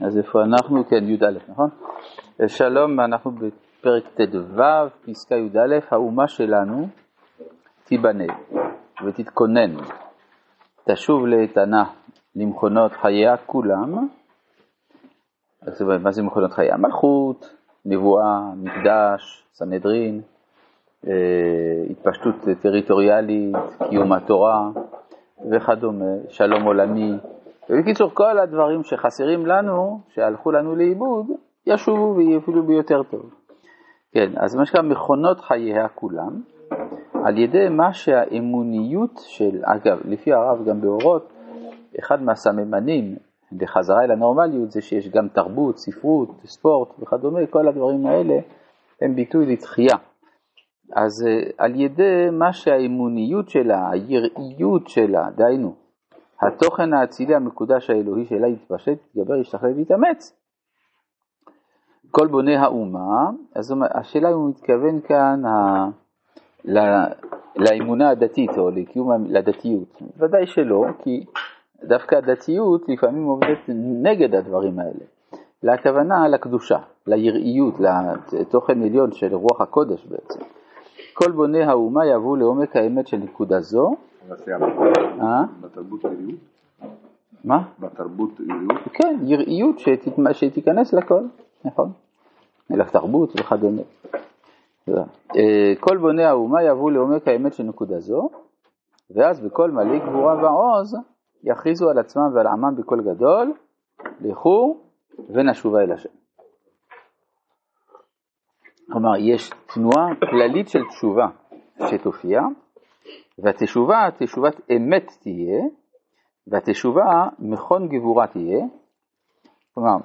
אז איפה אנחנו? כן, י' א', נכון? שלום, אנחנו בפרק תדו, פסקה י' א', האומה שלנו תיבנה ותתכונן, תשוב לאיתנה למכונות חייה כולם. אז מה זה מכונות חייה? מלכות, נבואה, מקדש, סנהדרין, התפשטות טריטוריאלית, קיום התורה וכדומה, שלום עולמי. ובקיצור, כל הדברים שחסרים לנו, שהלכו לנו לאיבוד, ישובו ואפילו ביותר טוב. כן, אז מה שקרה מכונות חייה כולם, על ידי מה שהאמוניות של, אגב, לפי הרב גם באורות, אחד מהסממנים לחזרה אל הנורמליות זה שיש גם תרבות, ספרות, ספורט וכדומה, כל הדברים האלה הם ביטוי לתחייה. אז על ידי מה שהאמוניות שלה, היראיות שלה, דיינו, התוכן האצילי המקודש האלוהי שלה יתפשט, יתגבר, ישתחרר ויתאמץ. כל בוני האומה, אז השאלה אם הוא מתכוון כאן לאמונה הדתית או לקיום לדתיות. ודאי שלא, כי דווקא הדתיות לפעמים עובדת נגד הדברים האלה. להכוונה לקדושה, ליראיות, לתוכן עליון של רוח הקודש בעצם. כל בוני האומה יבואו לעומק האמת של נקודה זו. בתרבות יראיות? מה? בתרבות יראיות? כן, יראיות שתיכנס לכל, נכון? לתרבות וכדומה. כל בוני האומה יבואו לעומק האמת של נקודה זו, ואז בכל מלא גבורה ועוז יכריזו על עצמם ועל עמם בקול גדול, לכו ונשובה אל השם. כלומר, יש תנועה כללית של תשובה שתופיע, והתשובה, תשובת אמת תהיה, והתשובה מכון גבורה תהיה. כלומר,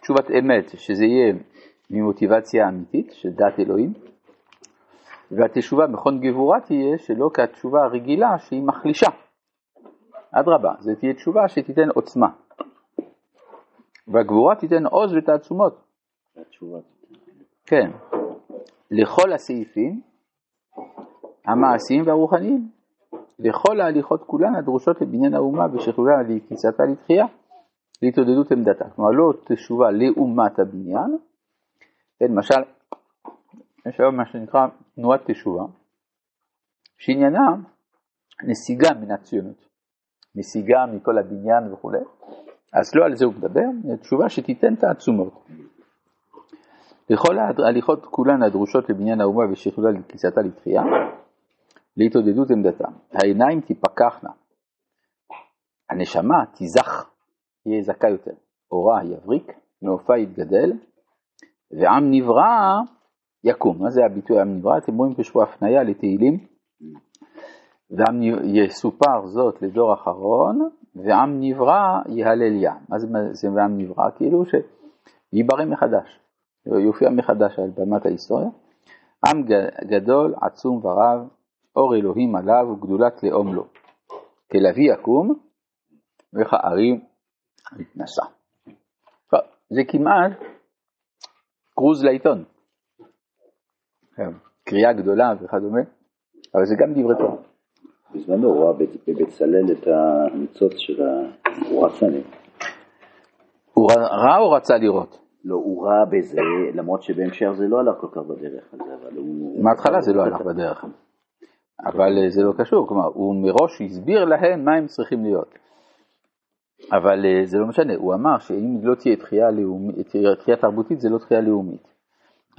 תשובת אמת, שזה יהיה ממוטיבציה אמיתית של דעת אלוהים, והתשובה מכון גבורה תהיה, שלא כתשובה הרגילה שהיא מחלישה. עד רבה, זו תהיה תשובה שתיתן עוצמה. והגבורה תיתן עוז ותעצומות. התשובה. כן. לכל הסעיפים, המעשיים והרוחניים, לכל ההליכות כולן הדרושות לבניין האומה ושכלולה להקיצתה לתחייה, להתעודדות עמדתה. כלומר, לא תשובה לאומת הבניין. למשל, יש היום מה שנקרא תנועת תשובה, שעניינה נסיגה מן הציונות. נסיגה מכל הבניין וכו'. אז לא על זה הוא מדבר, תשובה שתיתן את העצומות. לכל ההליכות כולן הדרושות לבניין האומה ושכלולה לכניסתה לתחייה, להתעודדות עמדתם. העיניים תיפקחנה, הנשמה תיזך, יהיה זכה יותר, אורה יבריק, מעופה יתגדל, ועם נברא יקום. מה זה הביטוי עם נברא? אתם רואים פשוט הפנייה לתהילים, ועם יסופר זאת לדור אחרון, ועם נברא יהלל יה. מה זה ועם נברא? כאילו שיברא מחדש, יופיע מחדש על במת ההיסטוריה. עם גדול, עצום ורב, אור אלוהים עליו וגדולת לאום לו. תל אביב יקום וכערים התנסה. זה כמעט קרוז לעיתון. קריאה גדולה וכדומה, אבל זה גם דברי תורה. בזמנו הוא רואה בבצלאל את הניצוץ של הרצנים. הוא ראה או רצה לראות? לא, הוא ראה בזה, למרות שבהמשך זה לא הלך כל כך בדרך הזה. מההתחלה זה לא הלך בדרך, אבל זה לא קשור. כלומר, הוא מראש הסביר להם מה הם צריכים להיות. אבל זה לא משנה, הוא אמר שאם לא תהיה תחייה תרבותית, זה לא תחייה לאומית.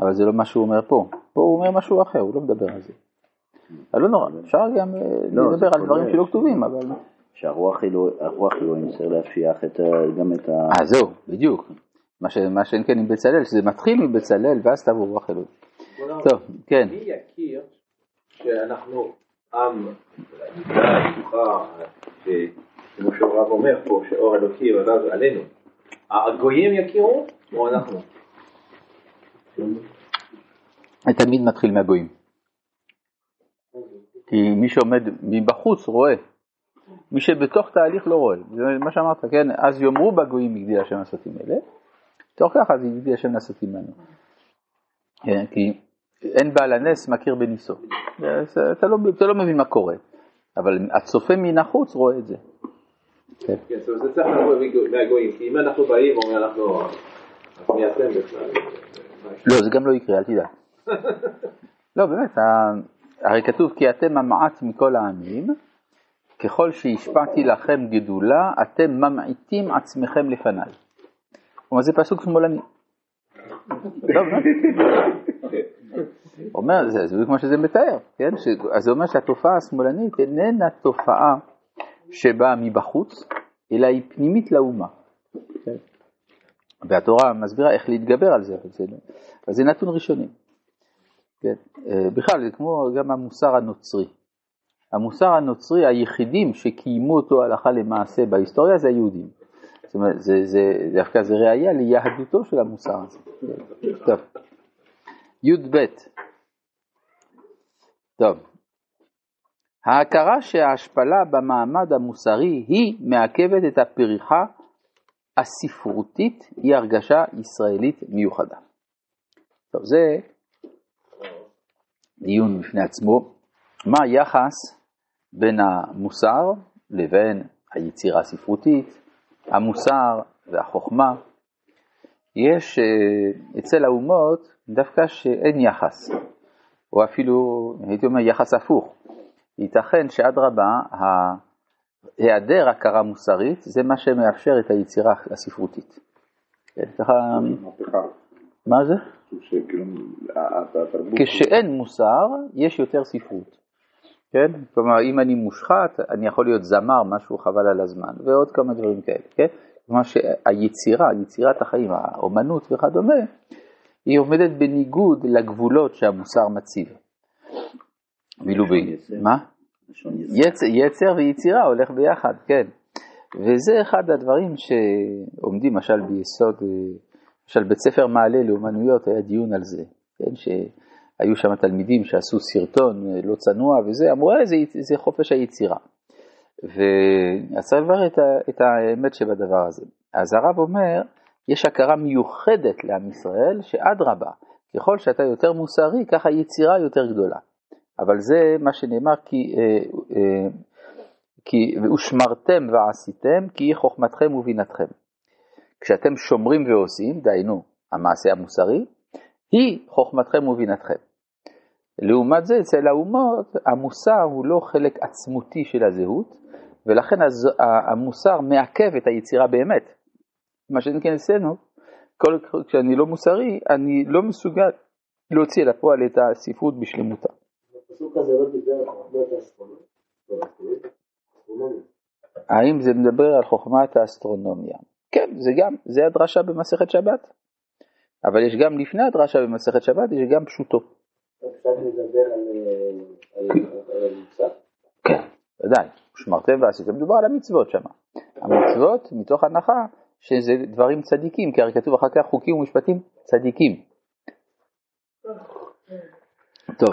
אבל זה לא מה שהוא אומר פה. פה הוא אומר משהו אחר, הוא לא מדבר על זה. לא נורא, אפשר גם לדבר על דברים שלא כתובים, אבל... שהרוח לא ימצר להפיח גם את ה... אה, זהו, בדיוק. מה שאין כן עם בצלאל, שזה מתחיל מבצלאל, ואז תבוא רוח אלוהים. טוב, כן. אני יכיר שאנחנו עם, כמו שהרב אומר פה, שאור אלוקי עליו עלינו. הגויים יכירו או אנחנו? תמיד מתחיל מהגויים. כי מי שעומד מבחוץ רואה, מי שבתוך תהליך לא רואה. זה מה שאמרת, כן? אז יאמרו בגויים יגדיל השם לעשותים אלה, תוך כך אז יגדיל השם לעשותים לנו. כן, כי אין בעל הנס מכיר בניסו. אתה לא מבין מה קורה, אבל הצופה מן החוץ רואה את זה. כן, זה צריך מהגויים, כי אם אנחנו באים אומרים אנחנו, אז מי אתם בכלל? לא, זה גם לא יקרה, אל תדע. לא, באמת, הרי כתוב, כי אתם המעט מכל העמים, ככל שהשפעתי לכם גדולה, אתם ממעיטים עצמכם לפניי. כלומר, זה פסוק שמאלני. לא, אומר, זה כמו שזה מתאר, אז זה אומר שהתופעה השמאלנית איננה תופעה שבאה מבחוץ, אלא היא פנימית לאומה. והתורה מסבירה איך להתגבר על זה, אז זה נתון ראשוני. בכלל, זה כמו גם המוסר הנוצרי. המוסר הנוצרי, היחידים שקיימו אותו הלכה למעשה בהיסטוריה, זה היהודים. זאת אומרת, זה ראייה ליהדותו של המוסר הזה. טוב. י' ב' טוב. ההכרה שההשפלה במעמד המוסרי היא מעכבת את הפריחה הספרותית, היא הרגשה ישראלית מיוחדה. טוב, זה דיון בפני עצמו. מה היחס בין המוסר לבין היצירה הספרותית, המוסר והחוכמה? יש אצל האומות דווקא שאין יחס, או אפילו הייתי אומר יחס הפוך. ייתכן שעד רבה היעדר הכרה מוסרית זה מה שמאפשר את היצירה הספרותית. מה זה? כשאין מוסר יש יותר ספרות. כן? כלומר, אם אני מושחת, אני יכול להיות זמר, משהו חבל על הזמן, ועוד כמה דברים כאלה, כן? כלומר שהיצירה, יצירת החיים, האומנות וכדומה, היא עומדת בניגוד לגבולות שהמוסר מציב. מילובי, מה? יצר ויצירה הולך ביחד, כן. וזה אחד הדברים שעומדים, משל ביסוד, משל בית ספר מעלה לאומנויות, היה דיון על זה, כן? היו שם תלמידים שעשו סרטון לא צנוע וזה, אמרו, זה חופש היצירה. ועשה לברר את האמת שבדבר הזה. אז הרב אומר, יש הכרה מיוחדת לעם ישראל, שעד רבה, ככל שאתה יותר מוסרי, ככה יצירה יותר גדולה. אבל זה מה שנאמר, כי ושמרתם ועשיתם, כי היא חוכמתכם ובינתכם. כשאתם שומרים ועושים, דיינו, המעשה המוסרי, היא חוכמתכם ובינתכם. לעומת זה, אצל האומות, המוסר הוא לא חלק עצמותי של הזהות, ולכן המוסר מעכב את היצירה באמת. מה שכן עשינו, כשאני לא מוסרי, אני לא מסוגל להוציא אל הפועל את הספרות בשלמותה. הפסוק הזה לא דיבר על חוכמת האסטרונומיה. האם זה מדבר על חוכמת האסטרונומיה? כן, זה הדרשה במסכת שבת. אבל יש גם לפני הדרשה במסכת שבת, יש גם פשוטו. עכשיו נדבר על המצוות? כן, ודאי. שמרתם ועשיתם, מדובר על המצוות שם. המצוות מתוך הנחה שזה דברים צדיקים, כי הרי כתוב אחר כך חוקים ומשפטים צדיקים. טוב.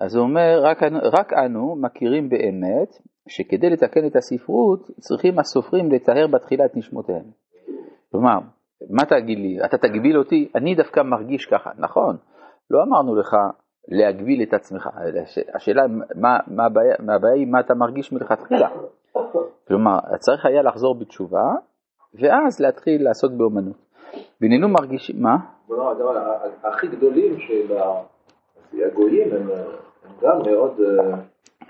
אז הוא אומר, רק אנו מכירים באמת שכדי לתקן את הספרות צריכים הסופרים לטהר בתחילה את נשמותיהם. כלומר, מה תגיד לי? אתה תגביל אותי? אני דווקא מרגיש ככה. נכון, לא אמרנו לך להגביל את עצמך. השאלה מה הבעיה היא מה אתה מרגיש מלכתחילה. כלומר, צריך היה לחזור בתשובה ואז להתחיל לעשות באומנות. בינינו מרגישים, מה? בואו נראה, גם הכי גדולים של הגויים הם גם מאוד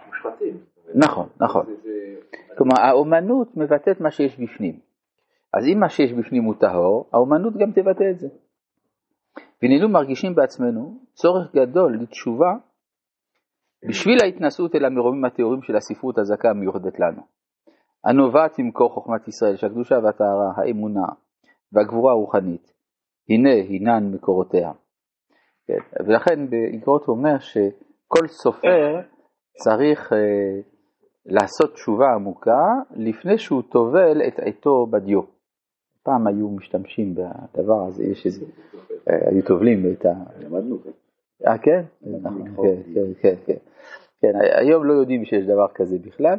מושחתים. נכון, נכון. כלומר, האומנות מבטאת מה שיש בפנים. אז אם מה שיש בפנים הוא טהור, האומנות גם תבטא את זה. בינינו מרגישים בעצמנו צורך גדול לתשובה בשביל ההתנסות אל המרומים התיאורים של הספרות הזכה המיוחדת לנו. הנובעת עם כל חוכמת ישראל, שהקדושה והטהרה, האמונה והגבורה הרוחנית, הינן מקורותיה. כן. ולכן באגרות הוא אומר שכל סופר צריך לעשות תשובה עמוקה לפני שהוא תובל את עיתו בדיו. פעם היו משתמשים בדבר הזה, יש איזה, היו תובלים את ה... למדנו. כן? כן, היום לא יודעים שיש דבר כזה בכלל,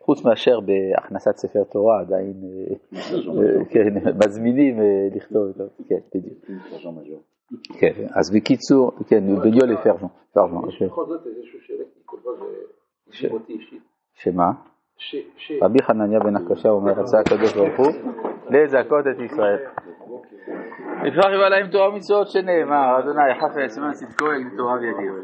חוץ מאשר בהכנסת ספר תורה עדיין מזמינים לכתוב אותו. כן, בדיוק. כן, אז בקיצור, כן, בדיוק לפרז'ון. בכל זאת איזשהו שאלה, כל זאת זה אישית. שמה? רבי חנניה בן הקשה אומר, רצה הקדוש ברוך הוא לזכות את ישראל. יפרח יבעלה עם תורה ומצוות שנאמר, אדוני, יחף ויצמן צדקו אל תורה וידיעו.